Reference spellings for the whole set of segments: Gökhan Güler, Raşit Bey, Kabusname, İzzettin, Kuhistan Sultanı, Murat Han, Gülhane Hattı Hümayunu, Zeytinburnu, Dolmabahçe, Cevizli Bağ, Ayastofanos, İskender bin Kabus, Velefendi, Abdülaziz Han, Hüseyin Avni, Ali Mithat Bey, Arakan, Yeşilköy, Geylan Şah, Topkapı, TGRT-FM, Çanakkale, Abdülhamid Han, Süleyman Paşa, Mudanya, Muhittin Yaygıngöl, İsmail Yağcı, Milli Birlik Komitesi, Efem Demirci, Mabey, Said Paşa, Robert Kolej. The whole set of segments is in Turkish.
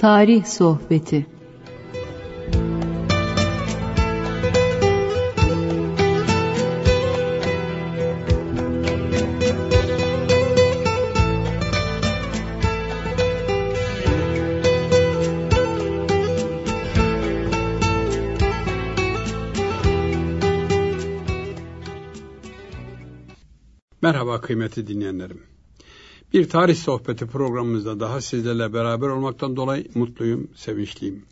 Tarih Sohbeti. Merhaba kıymetli dinleyenlerim. Bir tarih sohbeti programımızda daha sizlerle beraber olmaktan dolayı mutluyum, sevinçliyim.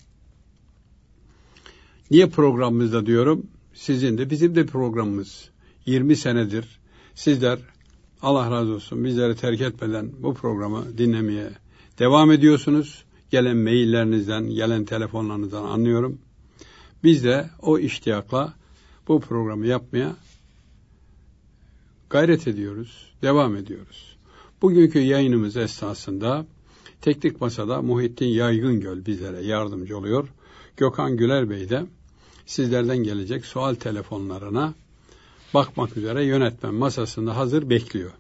Niye programımızda diyorum? Sizin de bizim de programımız. 20 senedir sizler, Allah razı olsun, bizleri terk etmeden bu programı dinlemeye devam ediyorsunuz. Gelen maillerinizden, gelen telefonlarınızdan anlıyorum. Biz de o iştiyakla bu programı yapmaya gayret ediyoruz, devam ediyoruz. Bugünkü yayınımız esnasında teknik masada Muhittin Yaygıngöl bizlere yardımcı oluyor. Gökhan Güler Bey de sizlerden gelecek sual telefonlarına bakmak üzere yönetmen masasında hazır bekliyor.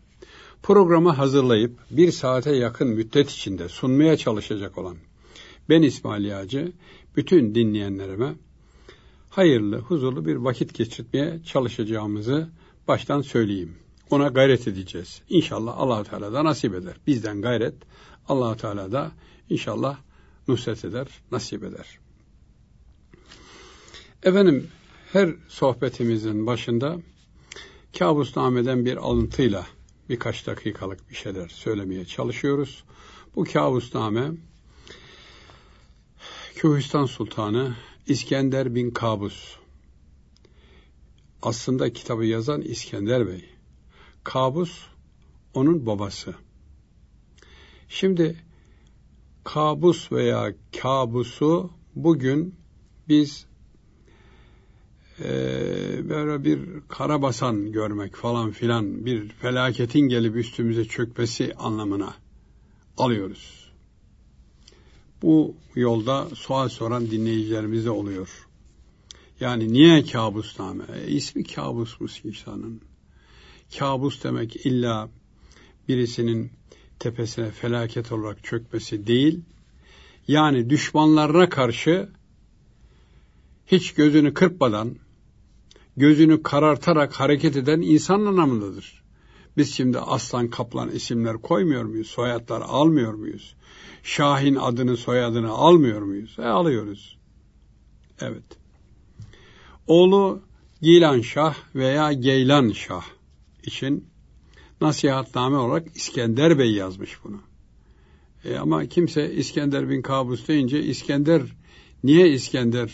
Programı hazırlayıp bir saate yakın müddet içinde sunmaya çalışacak olan ben İsmail Yağcı, bütün dinleyenlerime hayırlı, huzurlu bir vakit geçirmeye çalışacağımızı baştan söyleyeyim. Ona gayret edeceğiz. İnşallah Allah-u Teala da nasip eder. Bizden gayret, Allah-u Teala da inşallah nusret eder, nasip eder. Efendim, her sohbetimizin başında Kabusname'den bir alıntıyla birkaç dakikalık bir şeyler söylemeye çalışıyoruz. Bu Kabusname, Kuhistan Sultanı İskender bin Kabus. Aslında kitabı yazan İskender Bey. Kabus, onun babası. Şimdi Kabus veya Kabusu bugün biz böyle bir karabasan görmek falan filan, bir felaketin gelip üstümüze çökmesi anlamına alıyoruz. Bu yolda sual soran dinleyicilerimiz de oluyor. Yani niye kabusname? İsmi kabusmuş insanın. Kabus demek illa birisinin tepesine felaket olarak çökmesi değil. Yani düşmanlarına karşı hiç gözünü kırpmadan, gözünü karartarak hareket eden insan anlamındadır. Biz şimdi aslan, kaplan isimler koymuyor muyuz? Soyadlar almıyor muyuz? Şahin adını, soyadını almıyor muyuz? Alıyoruz. Evet. Oğlu Gilan Şah veya Geylan Şah için nasihatname olarak İskender Bey yazmış bunu. Ama kimse İskender bin Kabus deyince İskender, niye İskender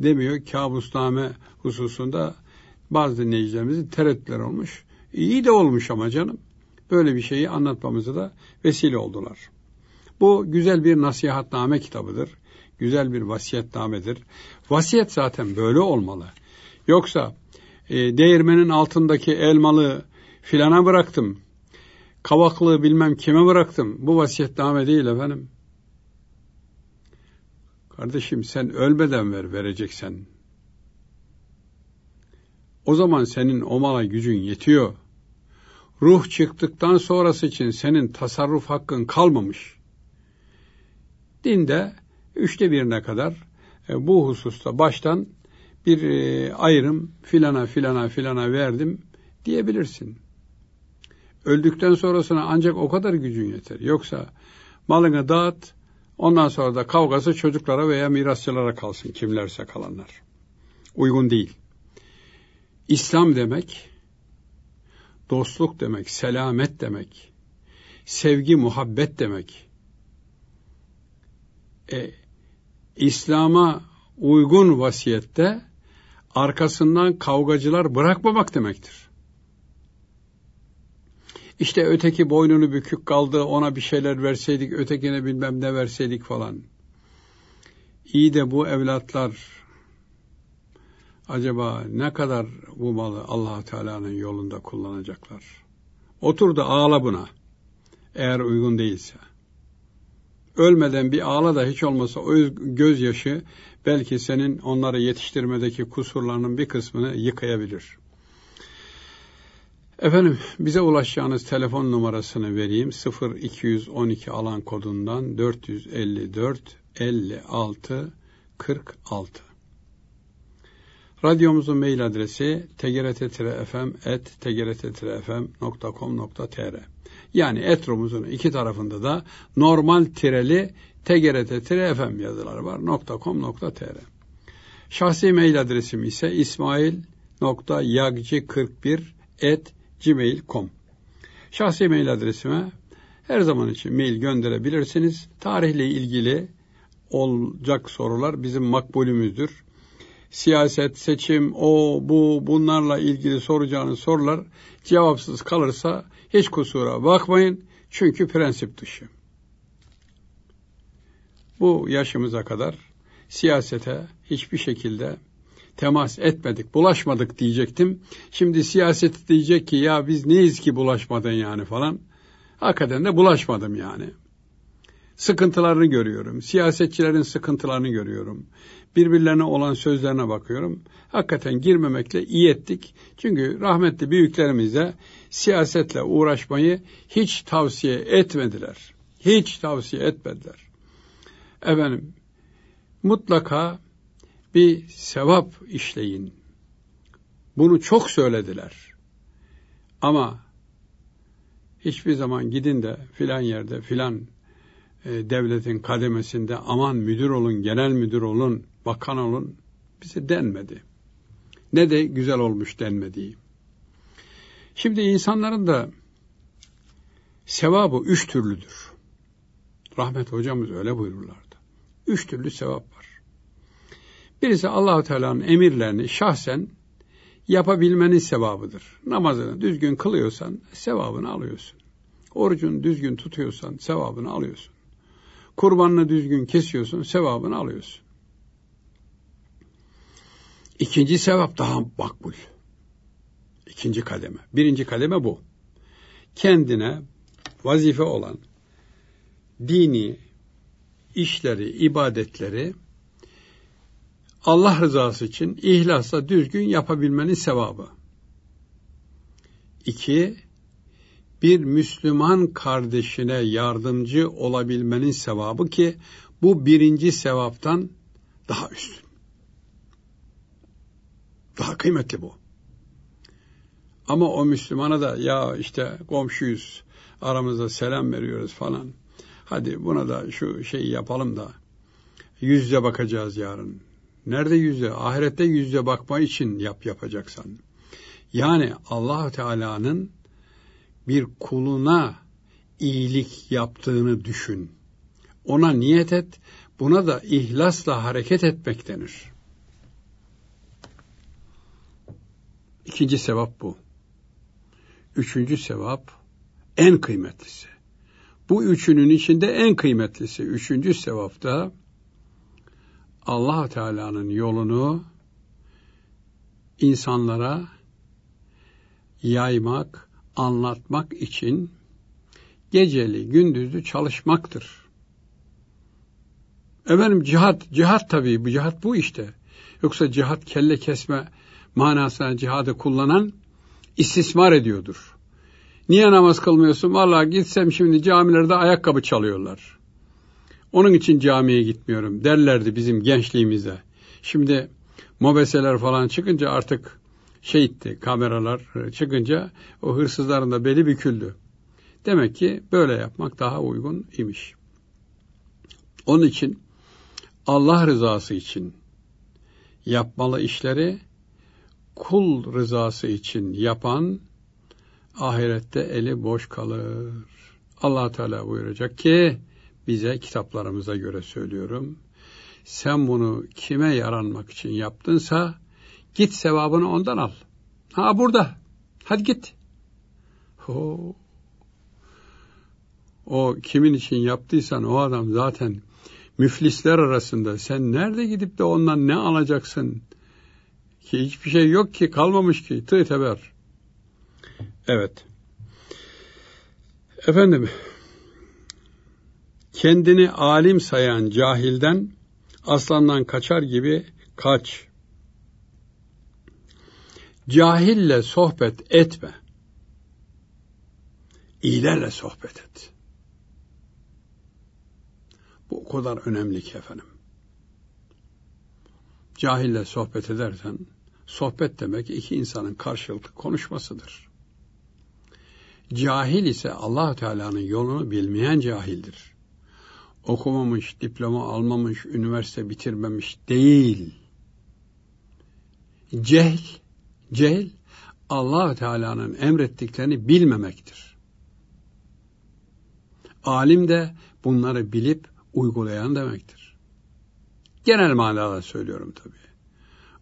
demiyor? Kabusname hususunda bazı dinleyicilerimizin tereddütler olmuş. İyi de olmuş ama canım. Böyle bir şeyi anlatmamıza da vesile oldular. Bu güzel bir nasihatname kitabıdır. Güzel bir vasiyetnamedir. Vasiyet zaten böyle olmalı. Yoksa değirmenin altındaki elmalı filana bıraktım, kavaklığı bilmem kime bıraktım. Bu vasiyetname değil efendim. Kardeşim, sen ölmeden vereceksen. O zaman senin o mala gücün yetiyor. Ruh çıktıktan sonrası için senin tasarruf hakkın kalmamış. Dinde 3'te 1'ine kadar bu hususta baştan bir ayrım filana verdim diyebilirsin. Öldükten sonrasına ancak o kadar gücün yeter. Yoksa malını dağıt, ondan sonra da kavgası çocuklara veya mirasçılara kalsın, kimlerse kalanlar. Uygun değil. İslam demek, dostluk demek, selamet demek, sevgi, muhabbet demek. İslam'a uygun vasiyette arkasından kavgacılar bırakmamak demektir. İşte öteki boynunu bükük kaldı, ona bir şeyler verseydik, ötekine bilmem ne verseydik falan. İyi de bu evlatlar acaba ne kadar bu malı Allah-u Teala'nın yolunda kullanacaklar? Otur da ağla buna, eğer uygun değilse. Ölmeden bir ağla da hiç olmasa o gözyaşı belki senin onları yetiştirmedeki kusurlarının bir kısmını yıkayabilir. Efendim, bize ulaşacağınız telefon numarasını vereyim. 0212 alan kodundan 454 56 46. Radyomuzun mail adresi tgrt-fm@tgrt-fm.com.tr. Yani etromuzun iki tarafında da normal tireli tgrt-fm yazıları var. .com.tr. Şahsi mail adresim ise ismail.yagci41@gmail.com. Şahsi mail adresime her zaman için mail gönderebilirsiniz. Tarihle ilgili olacak sorular bizim makbulümüzdür. Siyaset, seçim, bunlarla ilgili soracağınız sorular cevapsız kalırsa hiç kusura bakmayın. Çünkü prensip dışı. Bu yaşımıza kadar siyasete hiçbir şekilde temas etmedik, bulaşmadık diyecektim. Şimdi siyaset diyecek ki ya biz neyiz ki bulaşmadın yani falan. Hakikaten de bulaşmadım yani. Sıkıntılarını görüyorum. Siyasetçilerin sıkıntılarını görüyorum. Birbirlerine olan sözlerine bakıyorum. Hakikaten girmemekle iyi ettik. Çünkü rahmetli büyüklerimize siyasetle uğraşmayı hiç tavsiye etmediler. Hiç tavsiye etmediler. Efendim, mutlaka bir sevap işleyin. Bunu çok söylediler. Ama hiçbir zaman gidin de filan yerde filan devletin kademesinde aman müdür olun, genel müdür olun, bakan olun bize denmedi. Ne de güzel olmuş denmediği. Şimdi insanların da sevabı üç türlüdür. Rahmetli hocamız öyle buyururlardı. Üç türlü sevap var. Birisi Allah-u Teala'nın emirlerini şahsen yapabilmenin sevabıdır. Namazını düzgün kılıyorsan sevabını alıyorsun. Orucunu düzgün tutuyorsan sevabını alıyorsun. Kurbanını düzgün kesiyorsun, sevabını alıyorsun. İkinci sevap daha makbul. İkinci kademe. Birinci kademe bu. Kendine vazife olan dini işleri, ibadetleri Allah rızası için ihlasla düzgün yapabilmenin sevabı. İki, bir Müslüman kardeşine yardımcı olabilmenin sevabı ki bu birinci sevaptan daha üstün. Daha kıymetli bu. Ama o Müslümana da ya işte komşuyuz, aramızda selam veriyoruz falan. Hadi buna da şu şeyi yapalım da yüzle bakacağız yarın. Nerede yüzle? Ahirette yüzle bakma için yapacaksan. Yani Allah Teala'nın bir kuluna iyilik yaptığını düşün. Ona niyet et, buna da ihlasla hareket etmek denir. İkinci sevap bu. Üçüncü sevap en kıymetlisi. Bu üçünün içinde en kıymetlisi. Üçüncü sevapta Allah Teala'nın yolunu insanlara yaymak, anlatmak için geceli gündüzlü çalışmaktır. Efendim cihat tabii bu cihat bu işte. Yoksa cihat kelle kesme manasına cihadı kullanan istismar ediyordur. Niye namaz kılmıyorsun? Vallahi gitsem şimdi camilerde ayakkabı çalıyorlar. Onun için camiye gitmiyorum derlerdi bizim gençliğimizde. Şimdi mobeseler falan çıkınca artık kameralar çıkınca o hırsızların da beli büküldü. Demek ki böyle yapmak daha uygun imiş. Onun için Allah rızası için yapmalı işleri kul rızası için yapan ahirette eli boş kalır. Allah Teala buyuracak ki bize kitaplarımıza göre söylüyorum. Sen bunu kime yaranmak için yaptınsa git sevabını ondan al. Ha burada. Hadi git. O kimin için yaptıysan o adam zaten müflisler arasında. Sen nerede gidip de ondan ne alacaksın? Ki hiçbir şey yok ki, kalmamış ki. Tüteber. Evet. Efendim, kendini alim sayan cahilden aslandan kaçar gibi kaç. Cahille sohbet etme. İyilerle sohbet et. Bu o kadar önemli ki efendim. Cahille sohbet edersen, sohbet demek iki insanın karşılıklı konuşmasıdır. Cahil ise Allah-u Teala'nın yolunu bilmeyen cahildir. Okumamış, diploma almamış, üniversite bitirmemiş değil. Cehl Allah-u Teala'nın emrettiklerini bilmemektir. Alim de bunları bilip uygulayan demektir. Genel manada söylüyorum tabii.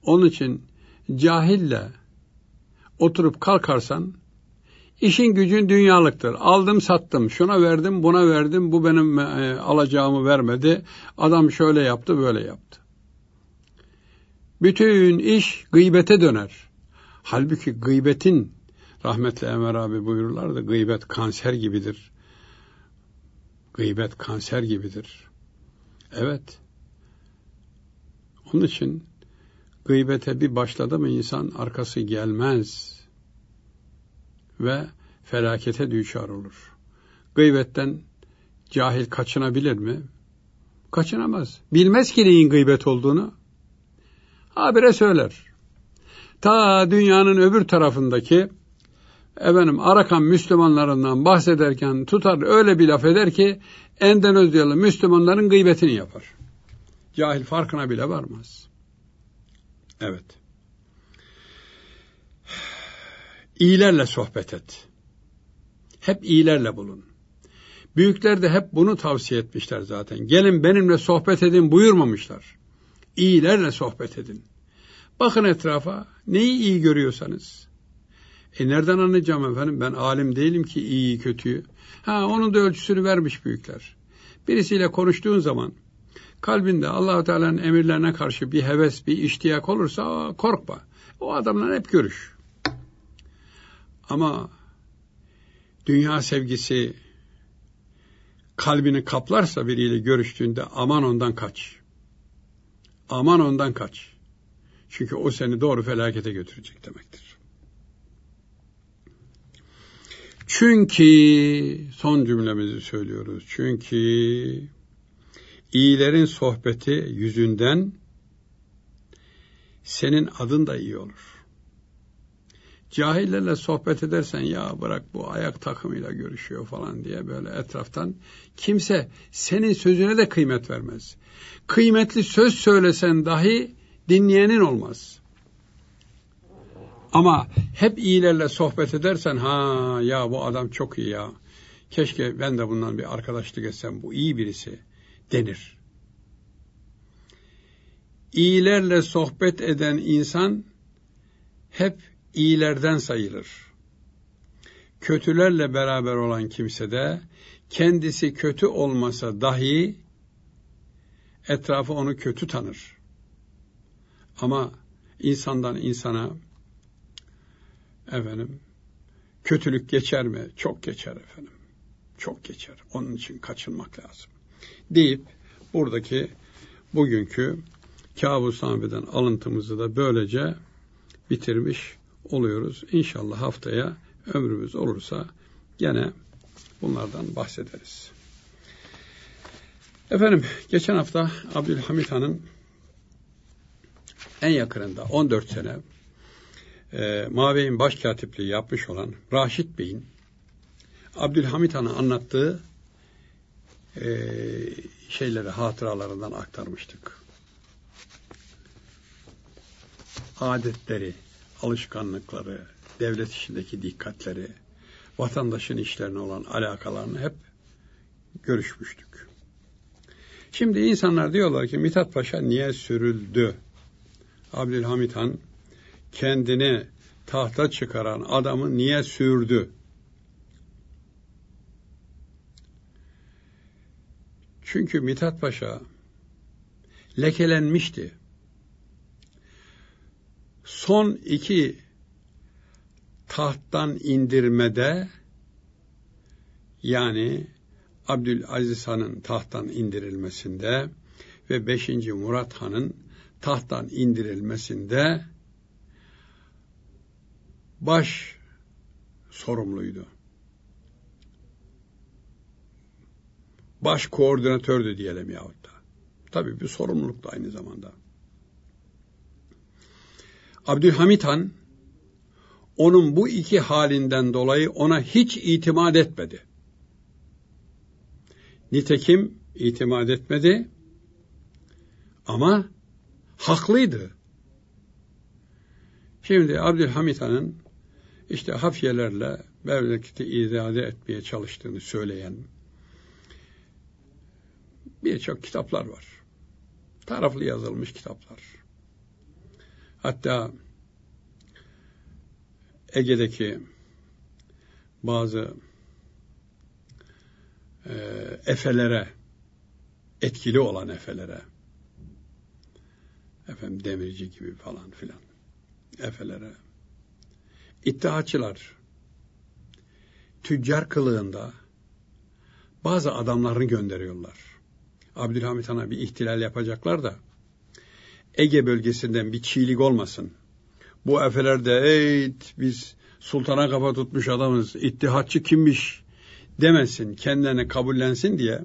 Onun için cahille oturup kalkarsan işin gücün dünyalıktır. Aldım sattım, şuna verdim, buna verdim, bu benim alacağımı vermedi, adam şöyle yaptı, böyle yaptı. Bütün iş gıybete döner. Halbuki gıybetin, rahmetli Enver abi buyururlardı, gıybet kanser gibidir. Gıybet kanser gibidir. Evet. Onun için gıybete bir başladı mı insan arkası gelmez ve felakete düşer olur. Gıybetten cahil kaçınabilir mi? Kaçınamaz. Bilmez ki neyin gıybet olduğunu. Habire söyler. Ta dünyanın öbür tarafındaki Arakan Müslümanlarından bahsederken tutar öyle bir laf eder ki Endonezyalı Müslümanların gıybetini yapar. Cahil farkına bile varmaz. Evet. İyilerle sohbet et. Hep iyilerle bulun. Büyükler de hep bunu tavsiye etmişler zaten. Gelin benimle sohbet edin buyurmamışlar. İyilerle sohbet edin. Bakın etrafa, neyi iyi görüyorsanız. Nereden anlayacağım efendim? Ben alim değilim ki iyiyi kötüyü. Onun da ölçüsünü vermiş büyükler. Birisiyle konuştuğun zaman kalbinde Allah-u Teala'nın emirlerine karşı bir heves, bir iştiyak olursa korkma. O adamla hep görüş. Ama dünya sevgisi kalbini kaplarsa biriyle görüştüğünde aman ondan kaç. Aman ondan kaç. Çünkü o seni doğru felakete götürecek demektir. Çünkü, son cümlemizi söylüyoruz. Çünkü iyilerin sohbeti yüzünden senin adın da iyi olur. Cahillerle sohbet edersen ya bırak bu ayak takımıyla görüşüyor falan diye böyle etraftan kimse senin sözüne de kıymet vermez. Kıymetli söz söylesen dahi dinleyenin olmaz. Ama hep iyilerle sohbet edersen ya bu adam çok iyi ya. Keşke ben de bundan bir arkadaşlık etsem, bu iyi birisi denir. İyilerle sohbet eden insan hep iyilerden sayılır. Kötülerle beraber olan kimse de kendisi kötü olmasa dahi etrafı onu kötü tanır. Ama insandan insana kötülük geçer mi? Çok geçer efendim. Çok geçer. Onun için kaçınmak lazım. Deyip bugünkü Kabusname'den alıntımızı da böylece bitirmiş oluyoruz. İnşallah haftaya ömrümüz olursa gene bunlardan bahsederiz. Efendim geçen hafta Abdülhamid Han'ın en yakınında 14 sene Mabey'in başkatipliği yapmış olan Raşit Bey'in Abdülhamid Han'a anlattığı hatıralarından aktarmıştık. Adetleri, alışkanlıkları, devlet işindeki dikkatleri, vatandaşın işlerine olan alakalarını hep görüşmüştük. Şimdi insanlar diyorlar ki Mithat Paşa niye sürüldü? Abdülhamid Han kendini tahta çıkaran adamı niye sürdü? Çünkü Mithat Paşa lekelenmişti. Son 2 tahttan indirmede, yani Abdülaziz Han'ın tahttan indirilmesinde ve 5. Murat Han'ın tahttan indirilmesinde baş sorumluydu. baş koordinatördü diyelim yahut da. Tabii bir sorumluluk da aynı zamanda. Abdülhamid Han onun bu iki halinden dolayı ona hiç itimat etmedi. Nitekim itimat etmedi ama haklıydı. Şimdi Abdülhamid Han'ın işte hafiyelerle memleketi idare etmeye çalıştığını söyleyen birçok kitaplar var. Taraflı yazılmış kitaplar. Hatta Ege'deki bazı efelere, etkili olan efelere, Efem Demirci gibi falan filan efelere, İttihatçılar, tüccar kılığında bazı adamlarını gönderiyorlar. Abdülhamid Han'a bir ihtilal yapacaklar da Ege bölgesinden bir çiğlik olmasın. Bu efelerde biz sultana kafa tutmuş adamız, ittihatçı kimmiş demesin, kendilerini kabullensin diye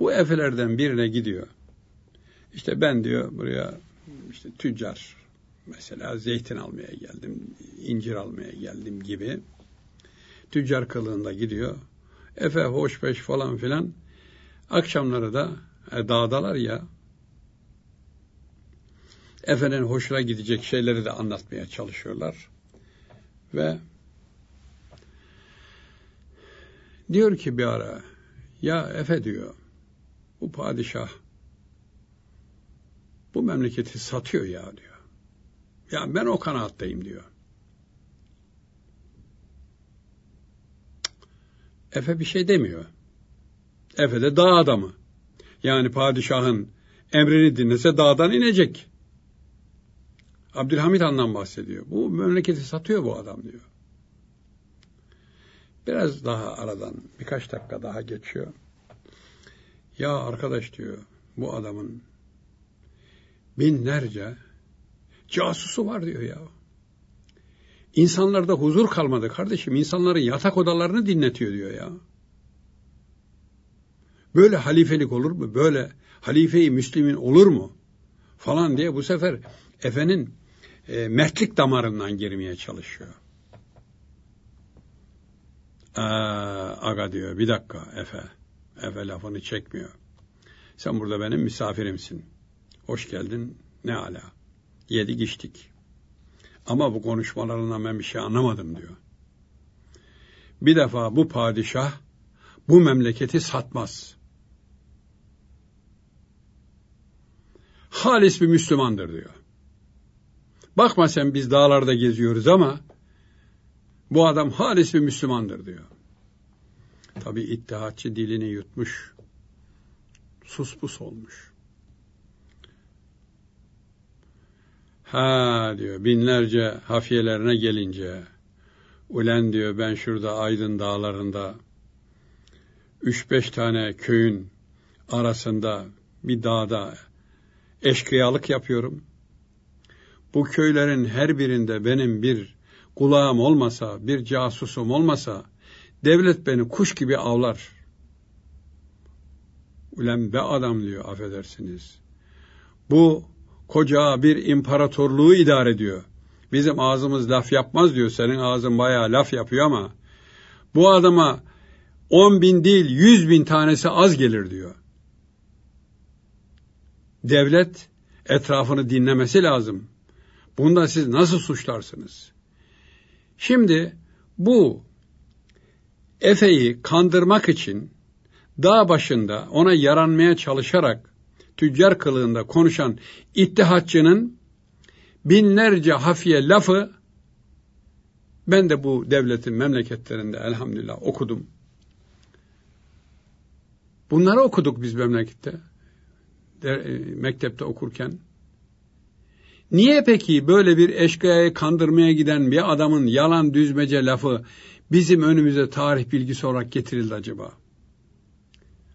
bu efelerden birine gidiyor. İşte ben diyor buraya işte tüccar, mesela zeytin almaya geldim, incir almaya geldim gibi tüccar kılığında gidiyor. Efe hoşbeş falan filan, akşamları da dağdalar ya, Efe'nin hoşuna gidecek şeyleri de anlatmaya çalışıyorlar. Ve diyor ki bir ara, ya Efe diyor, bu padişah bu memleketi satıyor ya diyor. Ya ben o kanaatteyim diyor. Efe bir şey demiyor. Efe de dağ adamı. Yani padişahın emrini dinlese dağdan inecek. Abdülhamid Han'dan bahsediyor. Bu memleketi satıyor bu adam diyor. Biraz daha aradan birkaç dakika daha geçiyor. Ya arkadaş diyor, bu adamın binlerce casusu var diyor ya. İnsanlarda huzur kalmadı kardeşim. İnsanların yatak odalarını dinletiyor diyor ya. Böyle halifelik olur mu? Böyle halife-i müslimin olur mu? Falan diye bu sefer Efe'nin mertlik damarından girmeye çalışıyor. Aga diyor, bir dakika Efe. Efe lafını çekmiyor. Sen burada benim misafirimsin. Hoş geldin. Ne ala. Yedik içtik. Ama bu konuşmalarından ben bir şey anlamadım diyor. Bir defa bu padişah bu memleketi satmaz. Halis bir Müslümandır diyor. Bakma sen biz dağlarda geziyoruz ama bu adam halis bir Müslümandır diyor. Tabii ittihatçı dilini yutmuş. Suspus olmuş. Ha diyor, binlerce hafiyelerine gelince, ulen diyor, ben şurada Aydın dağlarında 3-5 tane köyün arasında bir dağda eşkıyalık yapıyorum. Bu köylerin her birinde benim bir kulağım olmasa, bir casusum olmasa devlet beni kuş gibi avlar. Ulan be adam diyor, affedersiniz. Bu koca bir imparatorluğu idare ediyor. Bizim ağzımız laf yapmaz diyor. Senin ağzın bayağı laf yapıyor ama bu adama 10.000 değil 100.000 tanesi az gelir diyor. Devlet etrafını dinlemesi lazım. Bunda siz nasıl suçlarsınız? Şimdi bu Efe'yi kandırmak için dağ başında ona yaranmaya çalışarak tüccar kılığında konuşan ittihatçının binlerce hafiye lafı, ben de bu devletin memleketlerinde elhamdülillah okudum. Bunları okuduk biz memlekette, mektepte okurken. Niye peki böyle bir eşkıyayı kandırmaya giden bir adamın yalan düzmece lafı bizim önümüze tarih bilgisi olarak getirildi acaba?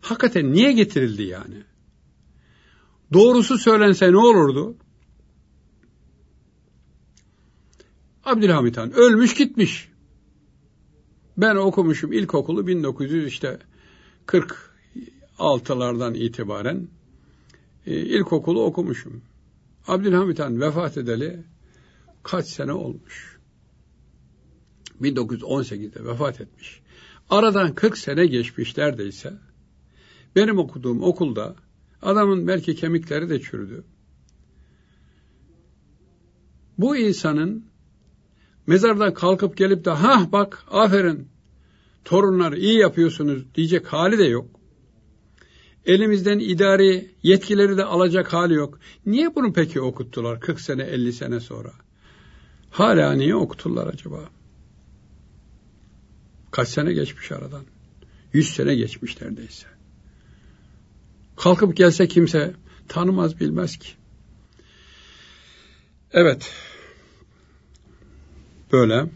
Hakikaten niye getirildi yani? Doğrusu söylense ne olurdu? Abdülhamid Han ölmüş gitmiş. Ben okumuşum ilkokulu 1946 6'lardan itibaren ilkokulu okumuşum. Abdülhamid Han vefat edeli kaç sene olmuş? 1918'de vefat etmiş. Aradan 40 sene geçmiş neredeyse. Benim okuduğum okulda adamın belki kemikleri de çürüdü. Bu insanın mezardan kalkıp gelip de ha bak aferin torunlar iyi yapıyorsunuz diyecek hali de yok. Elimizden idari yetkileri de alacak hali yok. Niye bunu peki okuttular 40 sene 50 sene sonra? Hala niye okuttular acaba? Kaç sene geçmiş aradan? 100 sene geçmiş neredeyse. Kalkıp gelse kimse tanımaz bilmez ki. Evet. Böyle.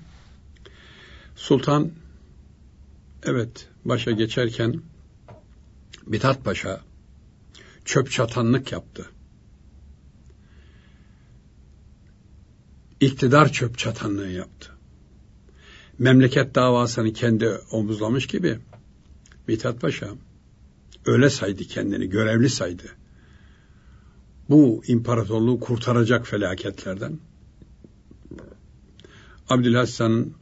Sultan evet başa geçerken Mithat Paşa çöp çatanlık yaptı. İktidar çöp çatanlığı yaptı. Memleket davasını kendi omuzlamış gibi Mithat Paşa öyle saydı kendini, görevli saydı. Bu imparatorluğu kurtaracak felaketlerden. Abdülaziz Han'ın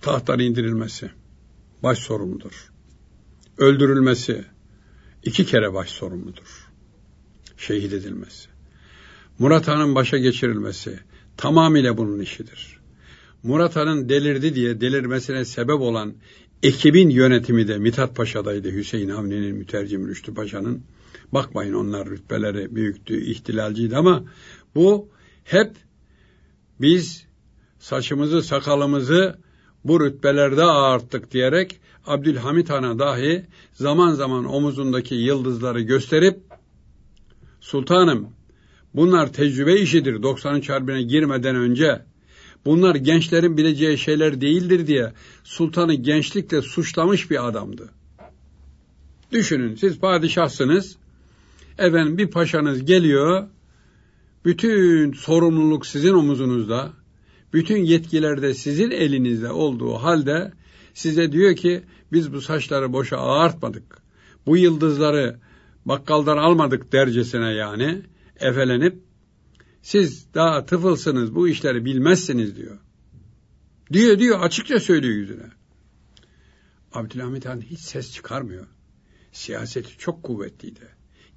tahttan indirilmesi baş sorumludur. Öldürülmesi 2 kere baş sorumludur. Şehit edilmesi. Murat Han'ın başa geçirilmesi tamamıyla bunun işidir. Murat Han'ın delirdi diye delirmesine sebep olan ekibin yönetimi de Mithat Paşa'daydı. Hüseyin Avni'nin mütercim Rüştü Paşa'nın. Bakmayın onlar rütbeleri büyüktü, ihtilalciydi ama bu hep biz saçımızı, sakalımızı bu rütbelerde ağarttık diyerek Abdülhamid Han'a dahi zaman zaman omuzundaki yıldızları gösterip sultanım bunlar tecrübe işidir 93 Harbi'ne girmeden önce bunlar gençlerin bileceği şeyler değildir diye sultanı gençlikle suçlamış bir adamdı. Düşünün siz padişahsınız efendim bir paşanız geliyor bütün sorumluluk sizin omuzunuzda bütün yetkilerde sizin elinizde olduğu halde size diyor ki biz bu saçları boşa ağartmadık. Bu yıldızları bakkaldan almadık dercesine yani efelenip siz daha tıfılsınız bu işleri bilmezsiniz diyor. Diyor açıkça söylüyor yüzüne. Abdülhamid Han hiç ses çıkarmıyor. Siyaseti çok kuvvetliydi.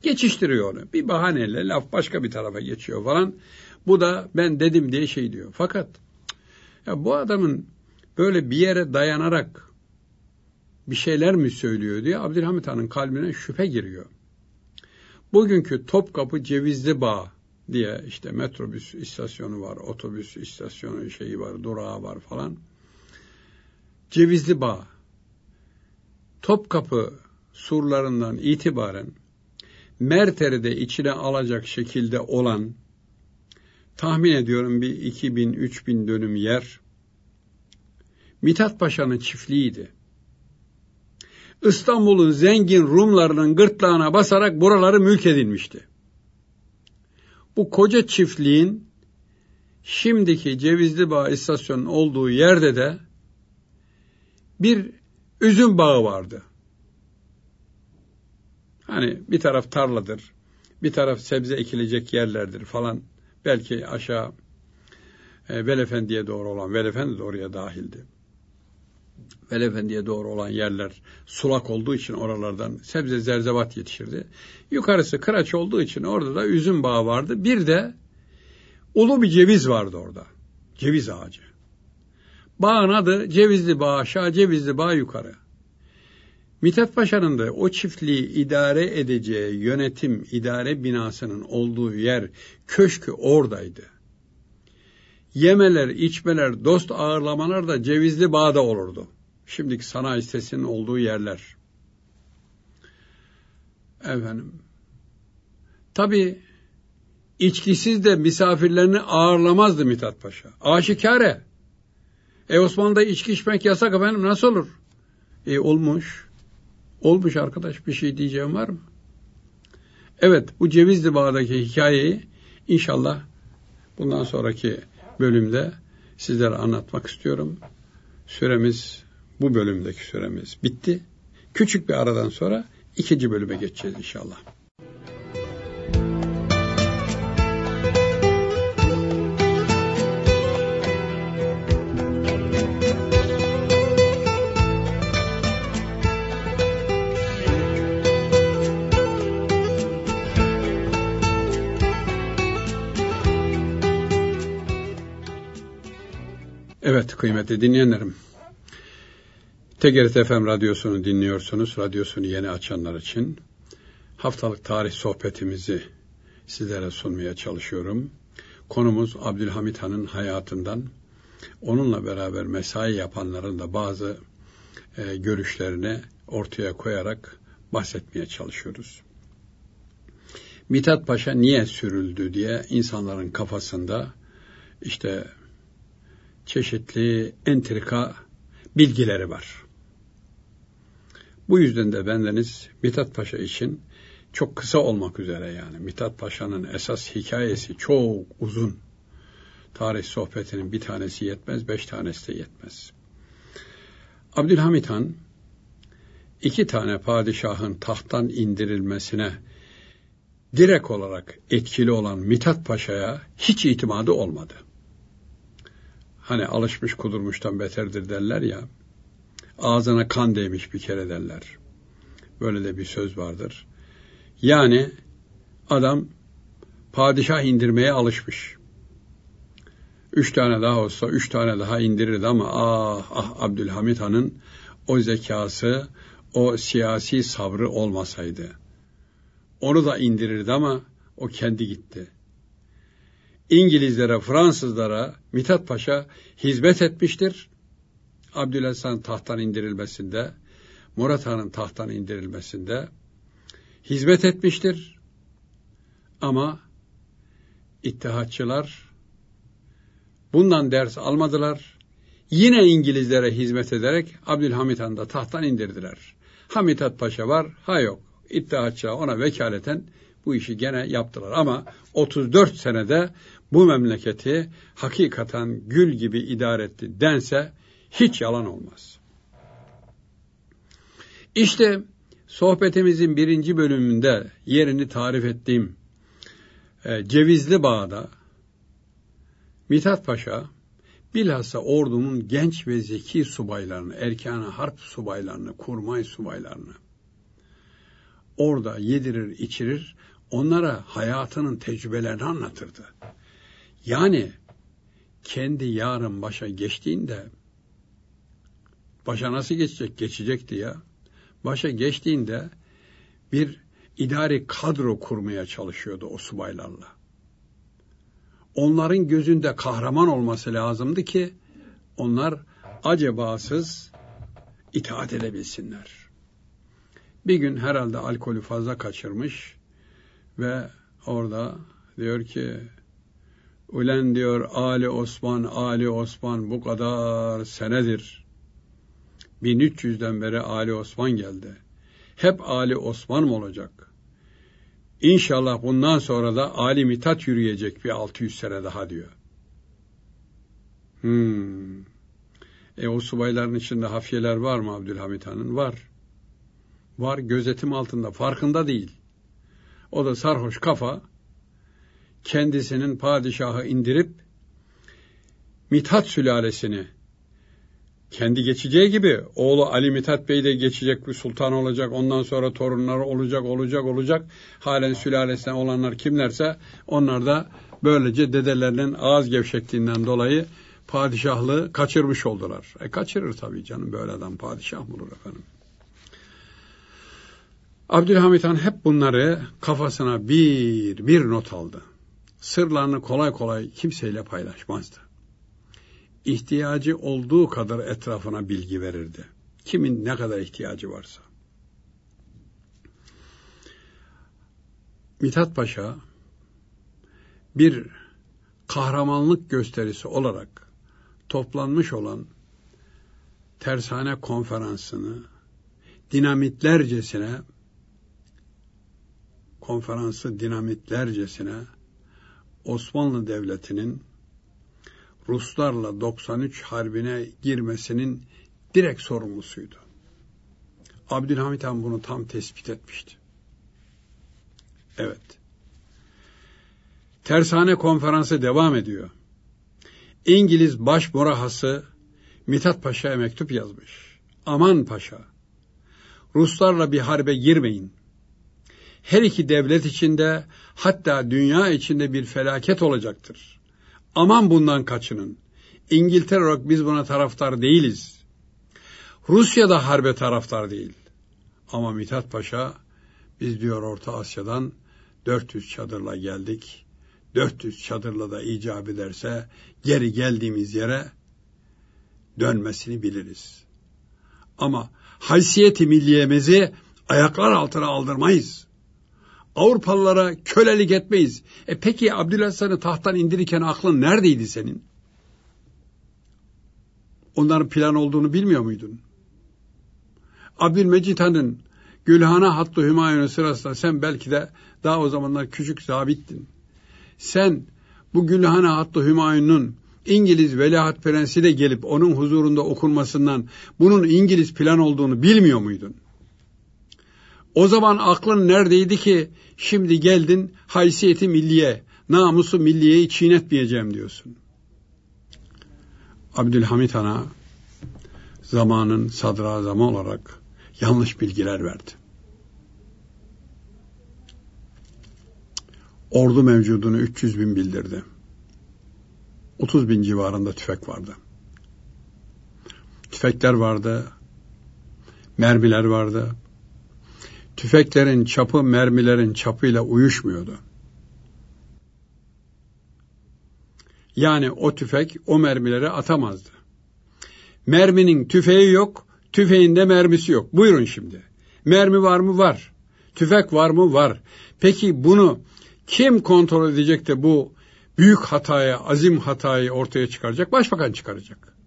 Geçiştiriyor onu. Bir bahaneyle laf başka bir tarafa geçiyor falan. Bu da ben dedim diye şey diyor. Fakat ya bu adamın böyle bir yere dayanarak bir şeyler mi söylüyor diye Abdülhamid Han'ın kalbine şüphe giriyor. Bugünkü Topkapı Cevizli Bağ diye işte metrobüs istasyonu var, otobüs istasyonu şeyi var, durağı var falan. Cevizli Bağ. Topkapı surlarından itibaren Merter'i de içine alacak şekilde olan tahmin ediyorum bir 2000-3000 dönüm yer Mithat Paşa'nın çiftliğiydi. İstanbul'un zengin Rumlarının gırtlağına basarak buraları mülk edilmişti. Bu koca çiftliğin şimdiki Cevizli Bağ istasyonunun olduğu yerde de bir üzüm bağı vardı. Hani bir taraf tarladır, bir taraf sebze ekilecek yerlerdir falan. Belki aşağı Velefendi'ye doğru olan, Velefendi de oraya dahildi. Velefendi'ye doğru olan yerler sulak olduğu için oralardan sebze zerzevat yetişirdi. Yukarısı kıraç olduğu için orada da üzüm bağı vardı. Bir de ulu bir ceviz vardı orada. Ceviz ağacı. Bağın adı Cevizli Bağ aşağı, Cevizli Bağ yukarı. Mithat Paşa'nın da o çiftliği idare edeceği yönetim, idare binasının olduğu yer, köşkü oradaydı. Yemeler, içmeler, dost ağırlamalar da Cevizli Bağ'da olurdu. Şimdiki sanayi sitesinin olduğu yerler. Efendim. Tabii içkisiz de misafirlerini ağırlamazdı Mithat Paşa. Aşikare. Osmanlı'da içki içmek yasak efendim nasıl olur? Olmuş. Olmuş arkadaş bir şey diyeceğim var mı? Evet bu Cevizli Bağ'daki hikayeyi inşallah bundan sonraki bölümde sizlere anlatmak istiyorum. Süremiz bu bölümdeki süremiz bitti. Küçük bir aradan sonra ikinci bölüme geçeceğiz inşallah. Evet kıymetli dinleyenlerim, TGRT-FM radyosunu dinliyorsunuz. Radyosunu yeni açanlar için haftalık tarih sohbetimizi sizlere sunmaya çalışıyorum. Konumuz Abdülhamid Han'ın hayatından, onunla beraber mesai yapanların da bazı görüşlerini ortaya koyarak bahsetmeye çalışıyoruz. Mithat Paşa niye sürüldü diye insanların kafasında işte çeşitli entrika bilgileri var. Bu yüzden de bendeniz Mithat Paşa için çok kısa olmak üzere, yani Mithat Paşa'nın esas hikayesi çok uzun. Tarih sohbetinin bir tanesi yetmez, 5 tanesi de yetmez. Abdülhamid Han 2 tane padişahın tahttan indirilmesine direkt olarak etkili olan Mithat Paşa'ya hiç itimadı olmadı. Hani alışmış kudurmuştan beterdir derler ya, ağzına kan değmiş bir kere derler. Böyle de bir söz vardır. Yani adam padişah indirmeye alışmış. 3 tane daha olsa 3 tane daha indirirdi ama Abdülhamid Han'ın o zekası, o siyasi sabrı olmasaydı. Onu da indirirdi ama o kendi gitti. İngilizlere, Fransızlara Mithat Paşa hizmet etmiştir. Abdülaziz Han tahttan indirilmesinde, Murat Han'ın tahttan indirilmesinde hizmet etmiştir. Ama ittihatçılar bundan ders almadılar. Yine İngilizlere hizmet ederek Abdülhamid Han'ı da tahttan indirdiler. Ha Mithat Paşa var, ha yok. İttihatçılar ona vekaleten bu işi gene yaptılar ama 34 senede bu memleketi hakikaten gül gibi idare etti dense hiç yalan olmaz. İşte sohbetimizin birinci bölümünde yerini tarif ettiğim Cevizli Bağ'da Mithat Paşa bilhassa ordunun genç ve zeki subaylarını, erkan-ı harp subaylarını, kurmay subaylarını orada yedirir, içirir, onlara hayatının tecrübelerini anlatırdı. Yani kendi yarın başa geçtiğinde, başa nasıl geçecek? Geçecekti ya. Başa geçtiğinde bir idari kadro kurmaya çalışıyordu o subaylarla. Onların gözünde kahraman olması lazımdı ki onlar acabasız itaat edebilsinler. Bir gün herhalde alkolü fazla kaçırmış ve orada diyor ki, ulen diyor Ali Osman, Ali Osman bu kadar senedir. 1300'den beri Ali Osman geldi. Hep Ali Osman mı olacak? İnşallah bundan sonra da Ali Mithat yürüyecek bir 600 sene daha diyor. O subayların içinde hafiyeler var mı Abdülhamid Han'ın? Var, gözetim altında, farkında değil. O da sarhoş kafa kendisinin padişahı indirip Mithat sülalesini kendi geçeceği gibi oğlu Ali Mithat Bey de geçecek, bir sultan olacak, ondan sonra torunları olacak. Halen sülalesinden olanlar kimlerse onlar da böylece dedelerinin ağız gevşekliğinden dolayı padişahlığı kaçırmış oldular. Kaçırır tabii canım, böyle adam padişah mı olur efendim? Abdülhamid Han hep bunları kafasına bir not aldı. Sırlarını kolay kolay kimseyle paylaşmazdı. İhtiyacı olduğu kadar etrafına bilgi verirdi. Kimin ne kadar ihtiyacı varsa. Mithat Paşa bir kahramanlık gösterisi olarak toplanmış olan Tersane Konferansı'nı dinamitlercesine Osmanlı Devleti'nin Ruslarla 93 harbine girmesinin direkt sorumlusuydu. Abdülhamid Han bunu tam tespit etmişti. Evet. Tersane Konferansı devam ediyor. İngiliz Başmorahası Mithat Paşa'ya mektup yazmış. Aman Paşa, Ruslarla bir harbe girmeyin. Her iki devlet içinde, hatta dünya içinde bir felaket olacaktır. Aman bundan kaçının. İngiltere olarak biz buna taraftar değiliz. Rusya da harbe taraftar değil. Ama Mithat Paşa, biz diyor Orta Asya'dan 400 çadırla geldik. 400 çadırla da icap ederse geri geldiğimiz yere dönmesini biliriz. Ama haysiyeti milliyemizi ayaklar altına aldırmayız. Avrupalılara kölelik etmeyiz. Peki Abdülaziz Han'ı tahttan indirirken aklın neredeydi senin? Onların plan olduğunu bilmiyor muydun? Abdülmecid Han'ın Gülhane Hattı Hümayunu sırasında sen belki de daha o zamanlar küçük zabittin. Sen bu Gülhane Hattı Hümayun'un İngiliz Veliaht Prensi de gelip onun huzurunda okunmasından bunun İngiliz plan olduğunu bilmiyor muydun? O zaman aklın neredeydi ki şimdi geldin haysiyeti milliye, namusu milliyeyi çiğnetmeyeceğim diyorsun. Abdülhamid Han'a zamanın sadrazamı olarak yanlış bilgiler verdi. Ordu mevcudunu 300 bin bildirdi. 30 bin civarında tüfek vardı. Tüfekler vardı, mermiler vardı. Tüfeklerin çapı mermilerin çapıyla uyuşmuyordu. Yani o tüfek o mermilere atamazdı. Merminin tüfeği yok, tüfeğin de mermisi yok. Buyurun şimdi. Mermi var mı? Var. Tüfek var mı? Var. Peki bunu kim kontrol edecek de bu büyük hatayı, azim hatayı ortaya çıkaracak? Başbakan çıkaracak.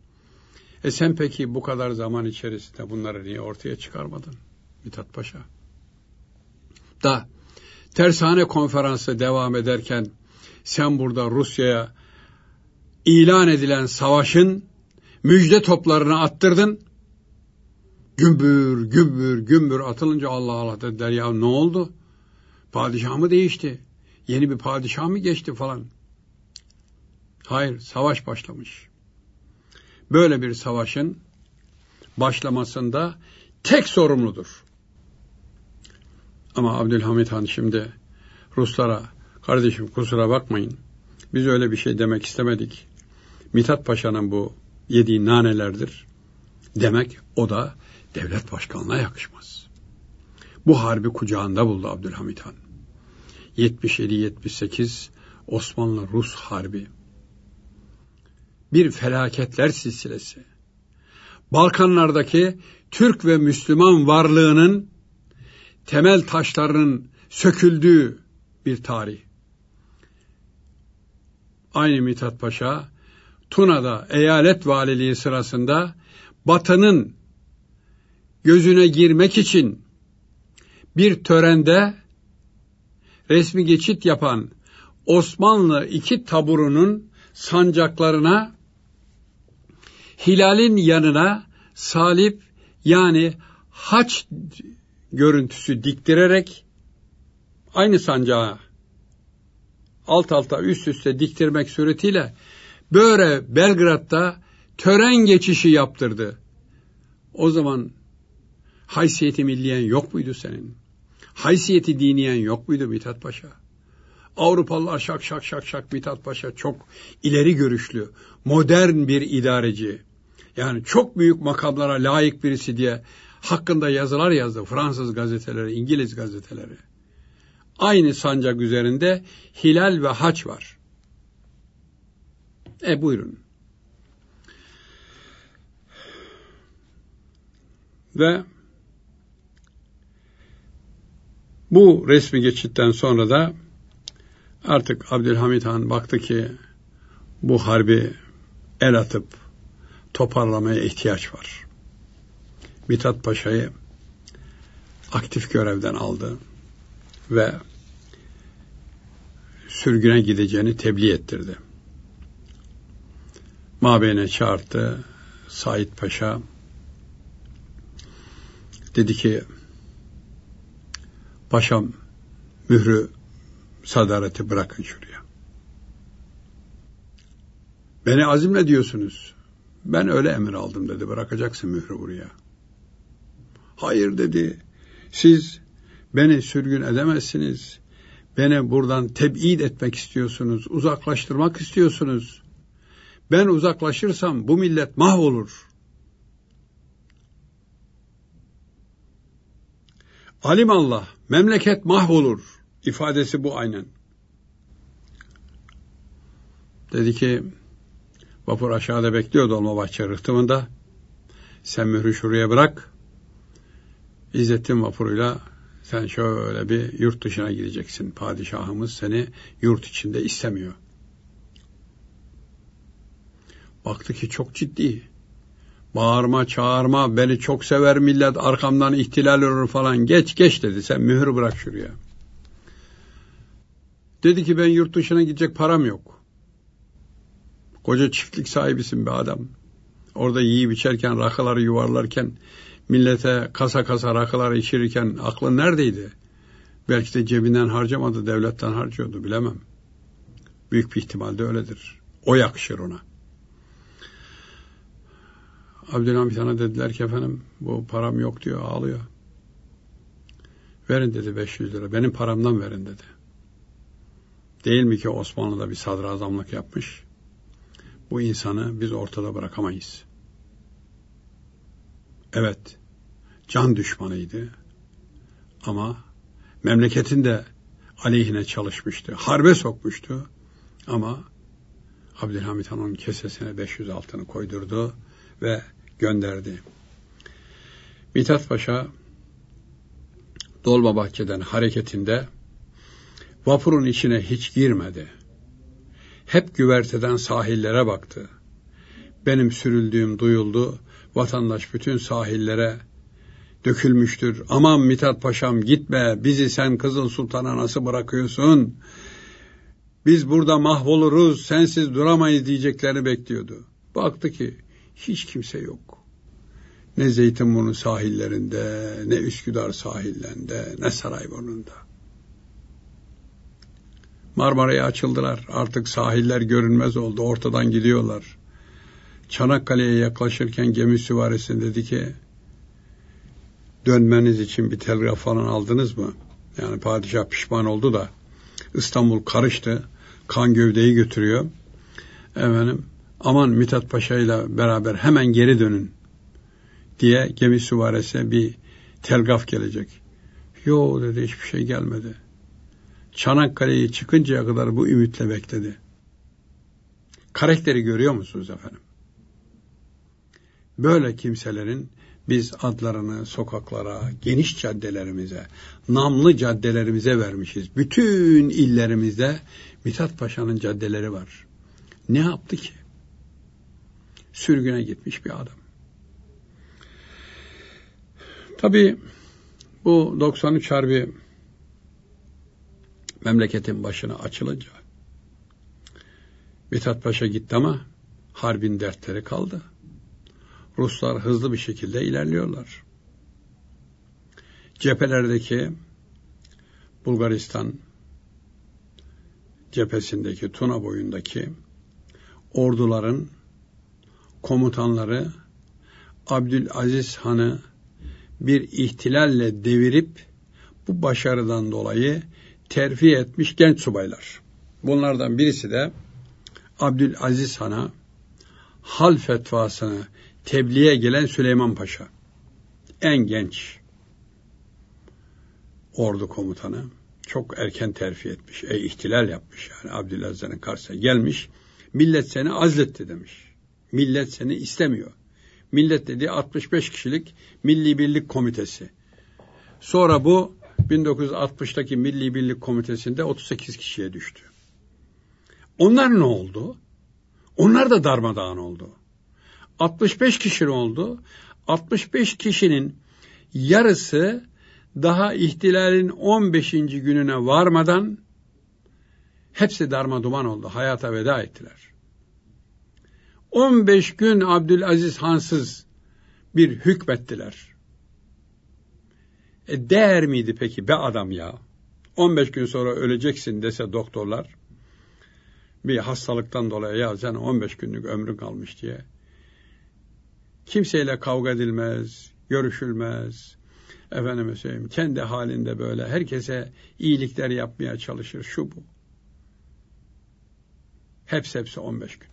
Sen peki bu kadar zaman içerisinde bunları niye ortaya çıkarmadın Mithat Paşa? Da Tersane Konferansı devam ederken sen burada Rusya'ya ilan edilen savaşın müjde toplarını attırdın. Gümbür gümbür gümbür atılınca Allah Allah dediler, ya ne oldu? Padişah mı değişti? Yeni bir padişah mı geçti falan? Hayır, savaş başlamış. Böyle bir savaşın başlamasında tek sorumludur. Ama Abdülhamid Han şimdi Ruslara, kardeşim kusura bakmayın, biz öyle bir şey demek istemedik. Mithat Paşa'nın bu yediği nanelerdir demek, o da devlet başkanlığına yakışmaz. Bu harbi kucağında buldu Abdülhamid Han. 77-78 Osmanlı-Rus Harbi. Bir felaketler silsilesi. Balkanlardaki Türk ve Müslüman varlığının temel taşlarının söküldüğü bir tarih. Aynı Mithat Paşa, Tuna'da eyalet valiliği sırasında Batı'nın gözüne girmek için bir törende resmi geçit yapan Osmanlı iki taburunun sancaklarına hilalin yanına salip, yani haç görüntüsü diktirerek aynı sancağı alt alta üst üste diktirmek suretiyle böyle Belgrad'da tören geçişi yaptırdı. O zaman haysiyeti milliyen yok muydu senin? Haysiyeti diniyen yok muydu Mithat Paşa? Avrupalılar şak Mithat Paşa çok ileri görüşlü, modern bir idareci. Yani çok büyük makamlara layık birisi diye hakkında yazılar yazdı Fransız gazeteleri, İngiliz gazeteleri. Aynı sancak üzerinde hilal ve haç var. Buyurun. Ve bu resmi geçitten sonra da artık Abdülhamid Han baktı ki bu harbi el atıp toparlamaya ihtiyaç var. Mithat Paşa'yı aktif görevden aldı ve sürgüne gideceğini tebliğ ettirdi. Mabeyne çağırdı. Said Paşa dedi ki, paşam mührü sadareti bırakın şuraya. Beni azimle diyorsunuz. Ben öyle emir aldım dedi. Bırakacaksın mührü buraya. Hayır dedi. Siz beni sürgün edemezsiniz. Beni buradan tebid etmek istiyorsunuz. Uzaklaştırmak istiyorsunuz. Ben uzaklaşırsam bu millet mahvolur. Alimallah, memleket mahvolur. İfadesi bu aynen. Dedi ki, vapur aşağıda bekliyor Dolmabahçe rıhtımında. Sen mührü şuraya bırak. İzzettin vapuruyla sen şöyle bir yurt dışına gideceksin. Padişahımız seni yurt içinde istemiyor. Baktı ki çok ciddi. Bağırma, çağırma, beni çok sever millet, arkamdan ihtilal olur falan. Geç dedi, sen mühür bırak şuraya. Dedi ki ben yurt dışına gidecek param yok. Koca çiftlik sahibisin be adam. Orada yiyip içerken, rakıları yuvarlarken, millete kasa kasa rakıları içirirken aklın neredeydi? Belki de cebinden harcamadı, devletten harcıyordu, bilemem. Büyük bir ihtimalle öyledir. O yakışır ona. Abdülhamid Han'a dediler ki efendim bu param yok diyor, ağlıyor. Verin dedi 500 lira. Benim paramdan verin dedi. Değil mi ki Osmanlı'da bir sadrazamlık yapmış? Bu insanı biz ortada bırakamayız. Evet, can düşmanıydı. Ama memleketin de aleyhine çalışmıştı. Harbe sokmuştu. Ama Abdülhamid Han'ın kesesine 500 altını koydurdu ve gönderdi. Mithat Paşa Dolmabahçe'den hareketinde vapurun içine hiç girmedi. Hep güverteden sahillere baktı. Benim sürüldüğüm duyuldu. Vatandaş bütün sahillere dökülmüştür. Aman Mithat Paşam gitme. Bizi sen Kızıl Sultan'a nasıl bırakıyorsun? Biz burada mahvoluruz. Sensiz duramayız diyeceklerini bekliyordu. Baktı ki hiç kimse yok. Ne Zeytinburnu sahillerinde, ne Üsküdar sahillerinde, ne Sarayburnu'nda. Marmara'ya açıldılar. Artık sahiller görünmez oldu. Ortadan gidiyorlar. Çanakkale'ye yaklaşırken gemi süvarisi dedi ki, dönmeniz için bir telgraf falan aldınız mı? Yani padişah pişman oldu da İstanbul karıştı. Kan gövdeyi götürüyor. Efendim, aman Mithat Paşa ile beraber hemen geri dönün diye gemi süvarisine bir telgraf gelecek. Yo dedi, hiçbir şey gelmedi. Çanakkale'yi çıkıncaya kadar bu ümitle bekledi. Karakteri görüyor musunuz efendim? Böyle kimselerin biz adlarını sokaklara, geniş caddelerimize, namlı caddelerimize vermişiz. Bütün illerimizde Mithat Paşa'nın caddeleri var. Ne yaptı ki? Sürgüne gitmiş bir adam. Tabii bu 93 Harbi memleketin başına açılınca Mithat Paşa gitti ama harbin dertleri kaldı. Ruslar hızlı bir şekilde ilerliyorlar. Cephelerdeki Bulgaristan cephesindeki Tuna boyundaki orduların komutanları Abdülaziz Han'ı bir ihtilalle devirip bu başarıdan dolayı terfi etmiş genç subaylar. Bunlardan birisi de Abdülaziz Han'a hal fetvasını tebliğe gelen Süleyman Paşa. En genç ordu komutanı. Çok erken terfi etmiş. İhtilal yapmış yani. Abdülaziz Han'ın karşısına gelmiş. Millet seni azletti demiş. Millet seni istemiyor. Millet dediği 65 kişilik Milli Birlik Komitesi. Sonra bu 1960'taki Milli Birlik Komitesi'nde 38 kişiye düştü. Onlar ne oldu? Onlar da darmadağın oldu. 65 kişi oldu. 65 kişinin yarısı daha ihtilalin 15. gününe varmadan hepsi darmaduman oldu. Hayata veda ettiler. 15 gün Abdülaziz Hansız bir hükmettiler. Değer miydi peki be adam ya? 15 gün sonra öleceksin dese doktorlar, bir hastalıktan dolayı ya sen 15 günlük ömrün kalmış diye. Kimseyle kavga edilmez, görüşülmez. Efendime söyleyeyim, kendi halinde böyle herkese iyilikler yapmaya çalışır, şu bu. Hepsi 15 gün.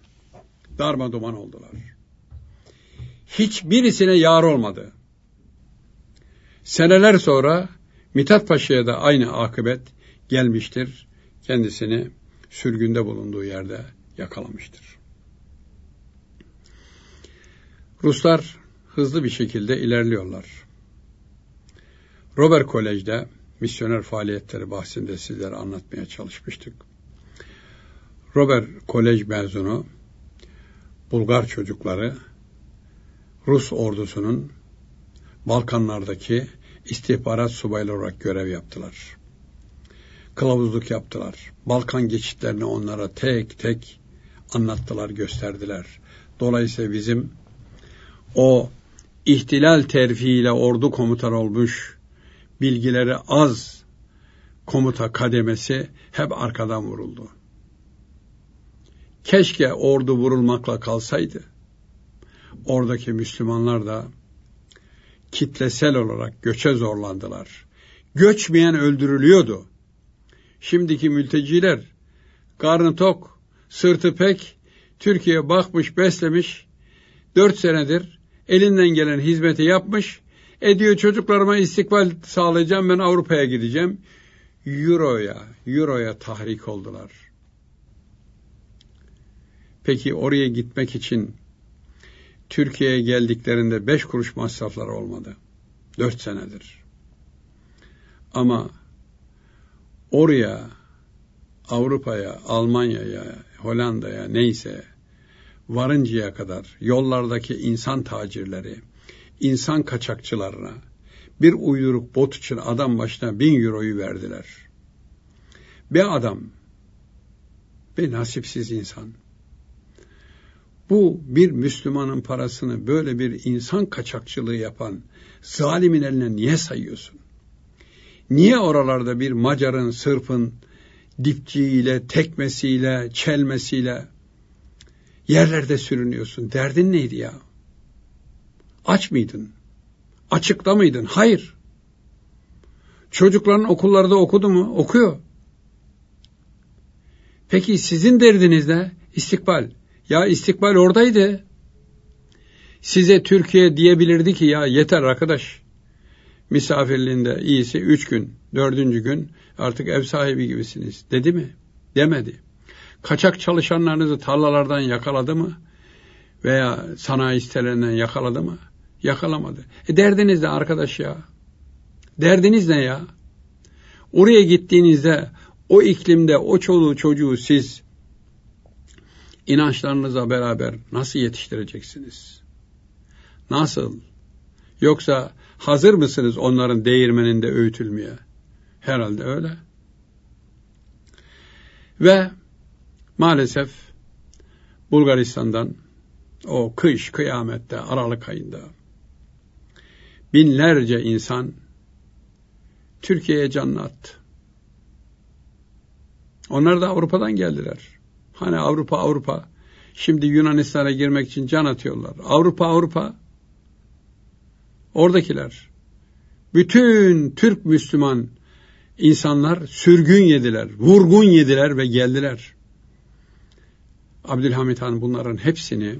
Darma duman oldular. Hiçbirisine yar olmadı. Seneler sonra Mithat Paşa'ya da aynı akıbet gelmiştir. Kendisini sürgünde bulunduğu yerde yakalamıştır. Ruslar hızlı bir şekilde ilerliyorlar. Robert Kolej'de misyoner faaliyetleri bahsinde sizlere anlatmaya çalışmıştık. Robert Kolej mezunu Bulgar çocukları Rus ordusunun Balkanlardaki istihbarat subayları olarak görev yaptılar. Kılavuzluk yaptılar. Balkan geçitlerini onlara tek tek anlattılar, gösterdiler. Dolayısıyla bizim o ihtilal terfiyle ordu komutanı olmuş, bilgileri az komuta kademesi hep arkadan vuruldu. Keşke ordu vurulmakla kalsaydı. Oradaki Müslümanlar da kitlesel olarak göçe zorlandılar. Göçmeyen öldürülüyordu. Şimdiki mülteciler karnı tok, sırtı pek, Türkiye'ye bakmış, beslemiş, 4 senedir elinden gelen hizmeti yapmış, diyor çocuklarıma istikbal sağlayacağım, ben Avrupa'ya gideceğim. Euro'ya tahrik oldular. Peki oraya gitmek için Türkiye'ye geldiklerinde 5 kuruş masrafları olmadı. 4 senedir. Ama oraya, Avrupa'ya, Almanya'ya, Hollanda'ya, neyse varıncaya kadar yollardaki insan tacirleri, insan kaçakçılarına bir uyduruk bot için adam başına 1000 euroyu verdiler. Bir adam, bir nasipsiz insan. Bu bir Müslümanın parasını böyle bir insan kaçakçılığı yapan zalimin eline niye sayıyorsun? Niye oralarda bir Macar'ın, Sırp'ın dipçiyle, tekmesiyle, çelmesiyle yerlerde sürünüyorsun? Derdin neydi ya? Aç mıydın? Açıkta mıydın? Hayır. Çocukların okullarda okudu mu? Okuyor. Peki sizin derdiniz ne? İstikbal. Ya istikbal oradaydı. Size Türkiye diyebilirdi ki ya yeter arkadaş. Misafirliğinde iyisi 3 gün, 4. gün artık ev sahibi gibisiniz. Dedi mi? Demedi. Kaçak çalışanlarınızı tarlalardan yakaladı mı? Veya sanayi sitelerinden yakaladı mı? Yakalamadı. Derdiniz ne arkadaş ya? Derdiniz ne ya? Oraya gittiğinizde o iklimde o çoluğu çocuğu siz inançlarınızla beraber nasıl yetiştireceksiniz? Nasıl? Yoksa hazır mısınız onların değirmeninde öğütülmeye? Herhalde öyle. Ve maalesef Bulgaristan'dan o kış kıyamette Aralık ayında binlerce insan Türkiye'ye canını attı. Onlar da Avrupa'dan geldiler. Hani Avrupa. Şimdi Yunanistan'a girmek için can atıyorlar. Avrupa. Oradakiler. Bütün Türk Müslüman insanlar sürgün yediler, vurgun yediler ve geldiler. Abdülhamid Han bunların hepsini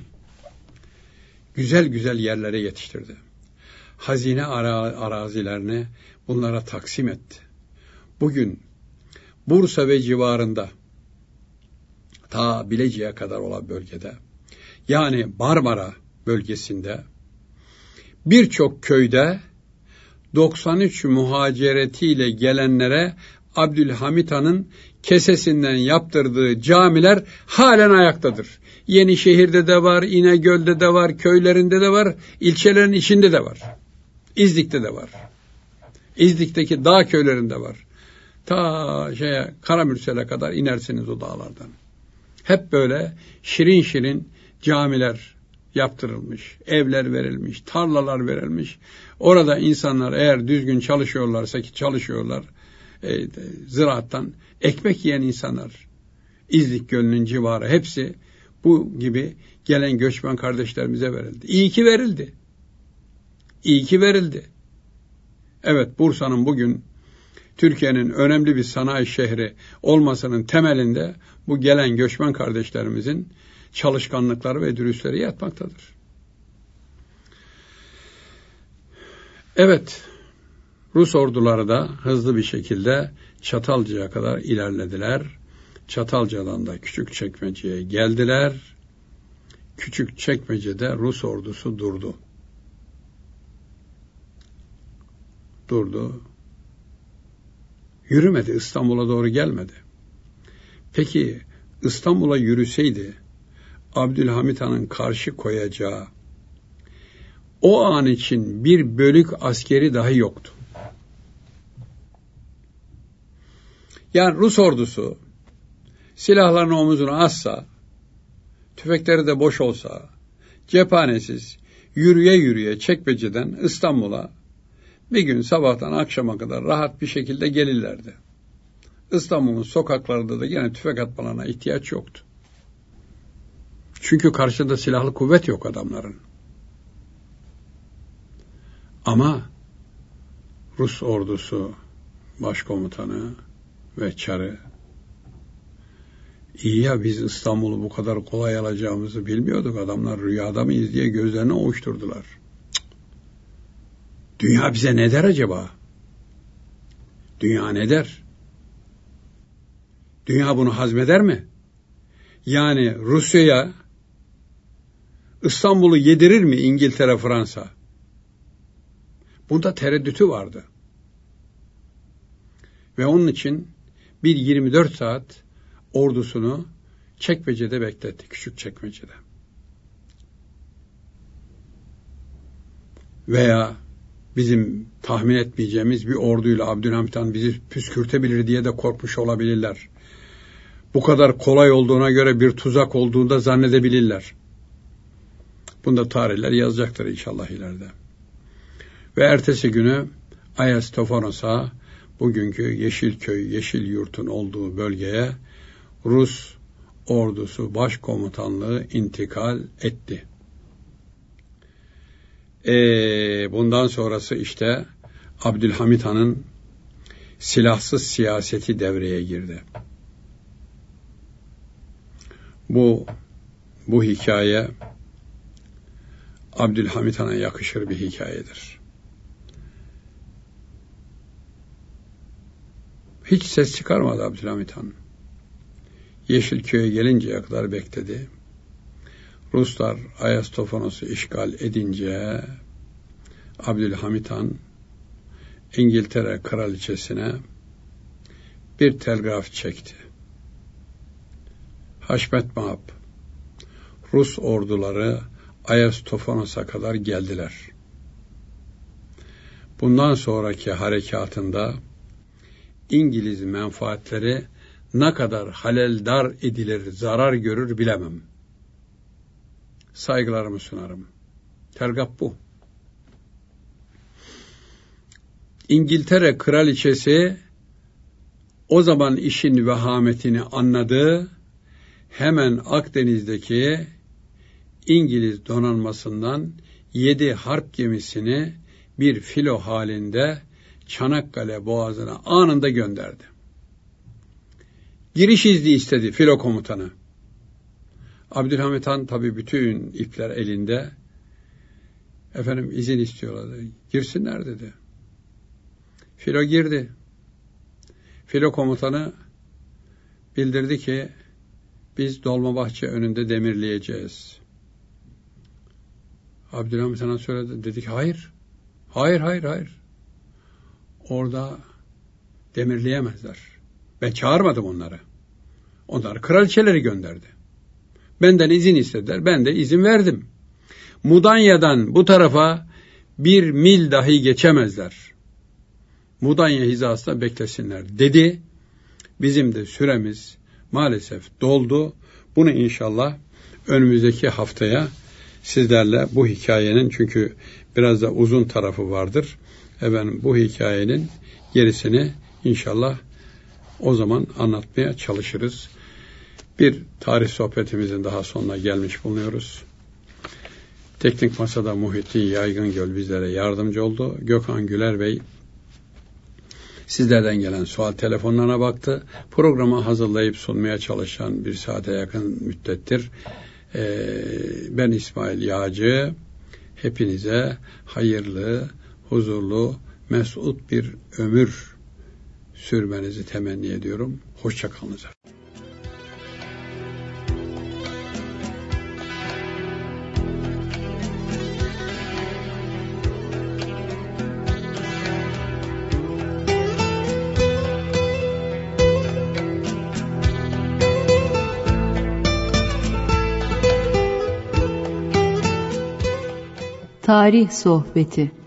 güzel güzel yerlere yetiştirdi. Hazine arazilerini bunlara taksim etti. Bugün Bursa ve civarında ta Bilecik'e kadar olan bölgede, yani Marmara bölgesinde birçok köyde 93 muhaciretiyle gelenlere Abdülhamid Han'ın kesesinden yaptırdığı camiler halen ayaktadır. Yenişehir'de de var, İnegöl'de de var, köylerinde de var, ilçelerin içinde de var. İznik'te de var. İznik'teki dağ köylerinde var. Ta Karamürsel'e kadar inersiniz o dağlardan. Hep böyle şirin şirin camiler yaptırılmış, evler verilmiş, tarlalar verilmiş. Orada insanlar eğer düzgün çalışıyorlarsa ki çalışıyorlar, ziraattan ekmek yiyen insanlar, İznik Gölü'nün civarı hepsi bu gibi gelen göçmen kardeşlerimize verildi. İyi ki verildi. İyi ki verildi. Evet, Bursa'nın bugün Türkiye'nin önemli bir sanayi şehri olmasının temelinde bu gelen göçmen kardeşlerimizin çalışkanlıkları ve dürüstleri yatmaktadır. Evet, Rus orduları da hızlı bir şekilde Çatalca'ya kadar ilerlediler. Çatalca'dan da Küçükçekmece'ye geldiler. Küçükçekmece'de Rus ordusu durdu. Durdu. Yürümedi, İstanbul'a doğru gelmedi. Peki İstanbul'a yürüseydi Abdülhamid Han'ın karşı koyacağı o an için bir bölük askeri dahi yoktu. Yani Rus ordusu silahlarını omuzuna assa, tüfekleri de boş olsa, cephanesiz, yürüye yürüye Çekmece'den İstanbul'a bir gün sabahtan akşama kadar rahat bir şekilde gelirlerdi. İstanbul'un sokaklarında da gene tüfek atmalarına ihtiyaç yoktu. Çünkü karşında silahlı kuvvet yok adamların. Ama Rus ordusu başkomutanı ve çarı, iyi ya, biz İstanbul'u bu kadar kolay alacağımızı bilmiyorduk, adamlar rüyada mıyız diye gözlerini ovuşturdular. Dünya bize ne der acaba? Dünya ne der? Dünya bunu hazmeder mi? Yani Rusya'ya İstanbul'u yedirir mi İngiltere, Fransa? Bunda tereddütü vardı. Ve onun için bir 24 saat ordusunu Çekmece'de bekletti, Küçükçekmece'de. Veya bizim tahmin etmeyeceğimiz bir orduyla Abdülhamid Han bizi püskürtebilir diye de korkmuş olabilirler. Bu kadar kolay olduğuna göre bir tuzak olduğunu da zannedebilirler. Bunda tarihler yazacaktır inşallah ileride. Ve ertesi günü Ayastofanos'a, bugünkü Yeşilköy, Yeşilyurt'un olduğu bölgeye Rus ordusu başkomutanlığı intikal etti. Bundan sonrası işte Abdülhamid Han'ın silahsız siyaseti devreye girdi. Bu hikaye Abdülhamid Han'a yakışır bir hikayedir. Hiç ses çıkarmadı Abdülhamid Han. Yeşilköy'e gelinceye kadar bekledi. Ruslar Ayastofanos'u işgal edince Abdülhamid Han İngiltere Kraliçesi'ne bir telgraf çekti. Haşmet Mab, Rus orduları Ayastofanos'a kadar geldiler. Bundan sonraki harekatında İngiliz menfaatleri ne kadar haleldar edilir, zarar görür bilemem. Saygılarımı sunarım. Telgraf bu. İngiltere Kraliçesi o zaman işin vehametini anladı. Hemen Akdeniz'deki İngiliz donanmasından 7 harp gemisini bir filo halinde Çanakkale boğazına anında gönderdi. Giriş izni istedi filo komutanı. Abdülhamid Han tabii bütün ipler elinde. Efendim, izin istiyorlar. Girsinler dedi. Filo girdi. Filo komutanı bildirdi ki biz Dolmabahçe önünde demirleyeceğiz. Abdülhamid Han söyledi. Dedi ki hayır. Hayır. Orada demirleyemezler. Ben çağırmadım onları. Onlar kraliçeleri gönderdi. Benden izin istediler. Ben de izin verdim. Mudanya'dan bu tarafa 1 mil dahi geçemezler. Mudanya hizasında beklesinler dedi. Bizim de süremiz maalesef doldu. Bunu inşallah önümüzdeki haftaya sizlerle bu hikayenin, çünkü biraz da uzun tarafı vardır. Efendim, bu hikayenin gerisini inşallah o zaman anlatmaya çalışırız. Bir tarih sohbetimizin daha sonuna gelmiş bulunuyoruz. Teknik Masada Muhittin Yaygıngöl bizlere yardımcı oldu. Gökhan Güler Bey sizlerden gelen sual telefonlarına baktı. Programı hazırlayıp sunmaya çalışan bir saate yakın müddettir. Ben İsmail Yağcı. Hepinize hayırlı, huzurlu, mesut bir ömür sürmenizi temenni ediyorum. Hoşça kalınız. Tarih Sohbeti.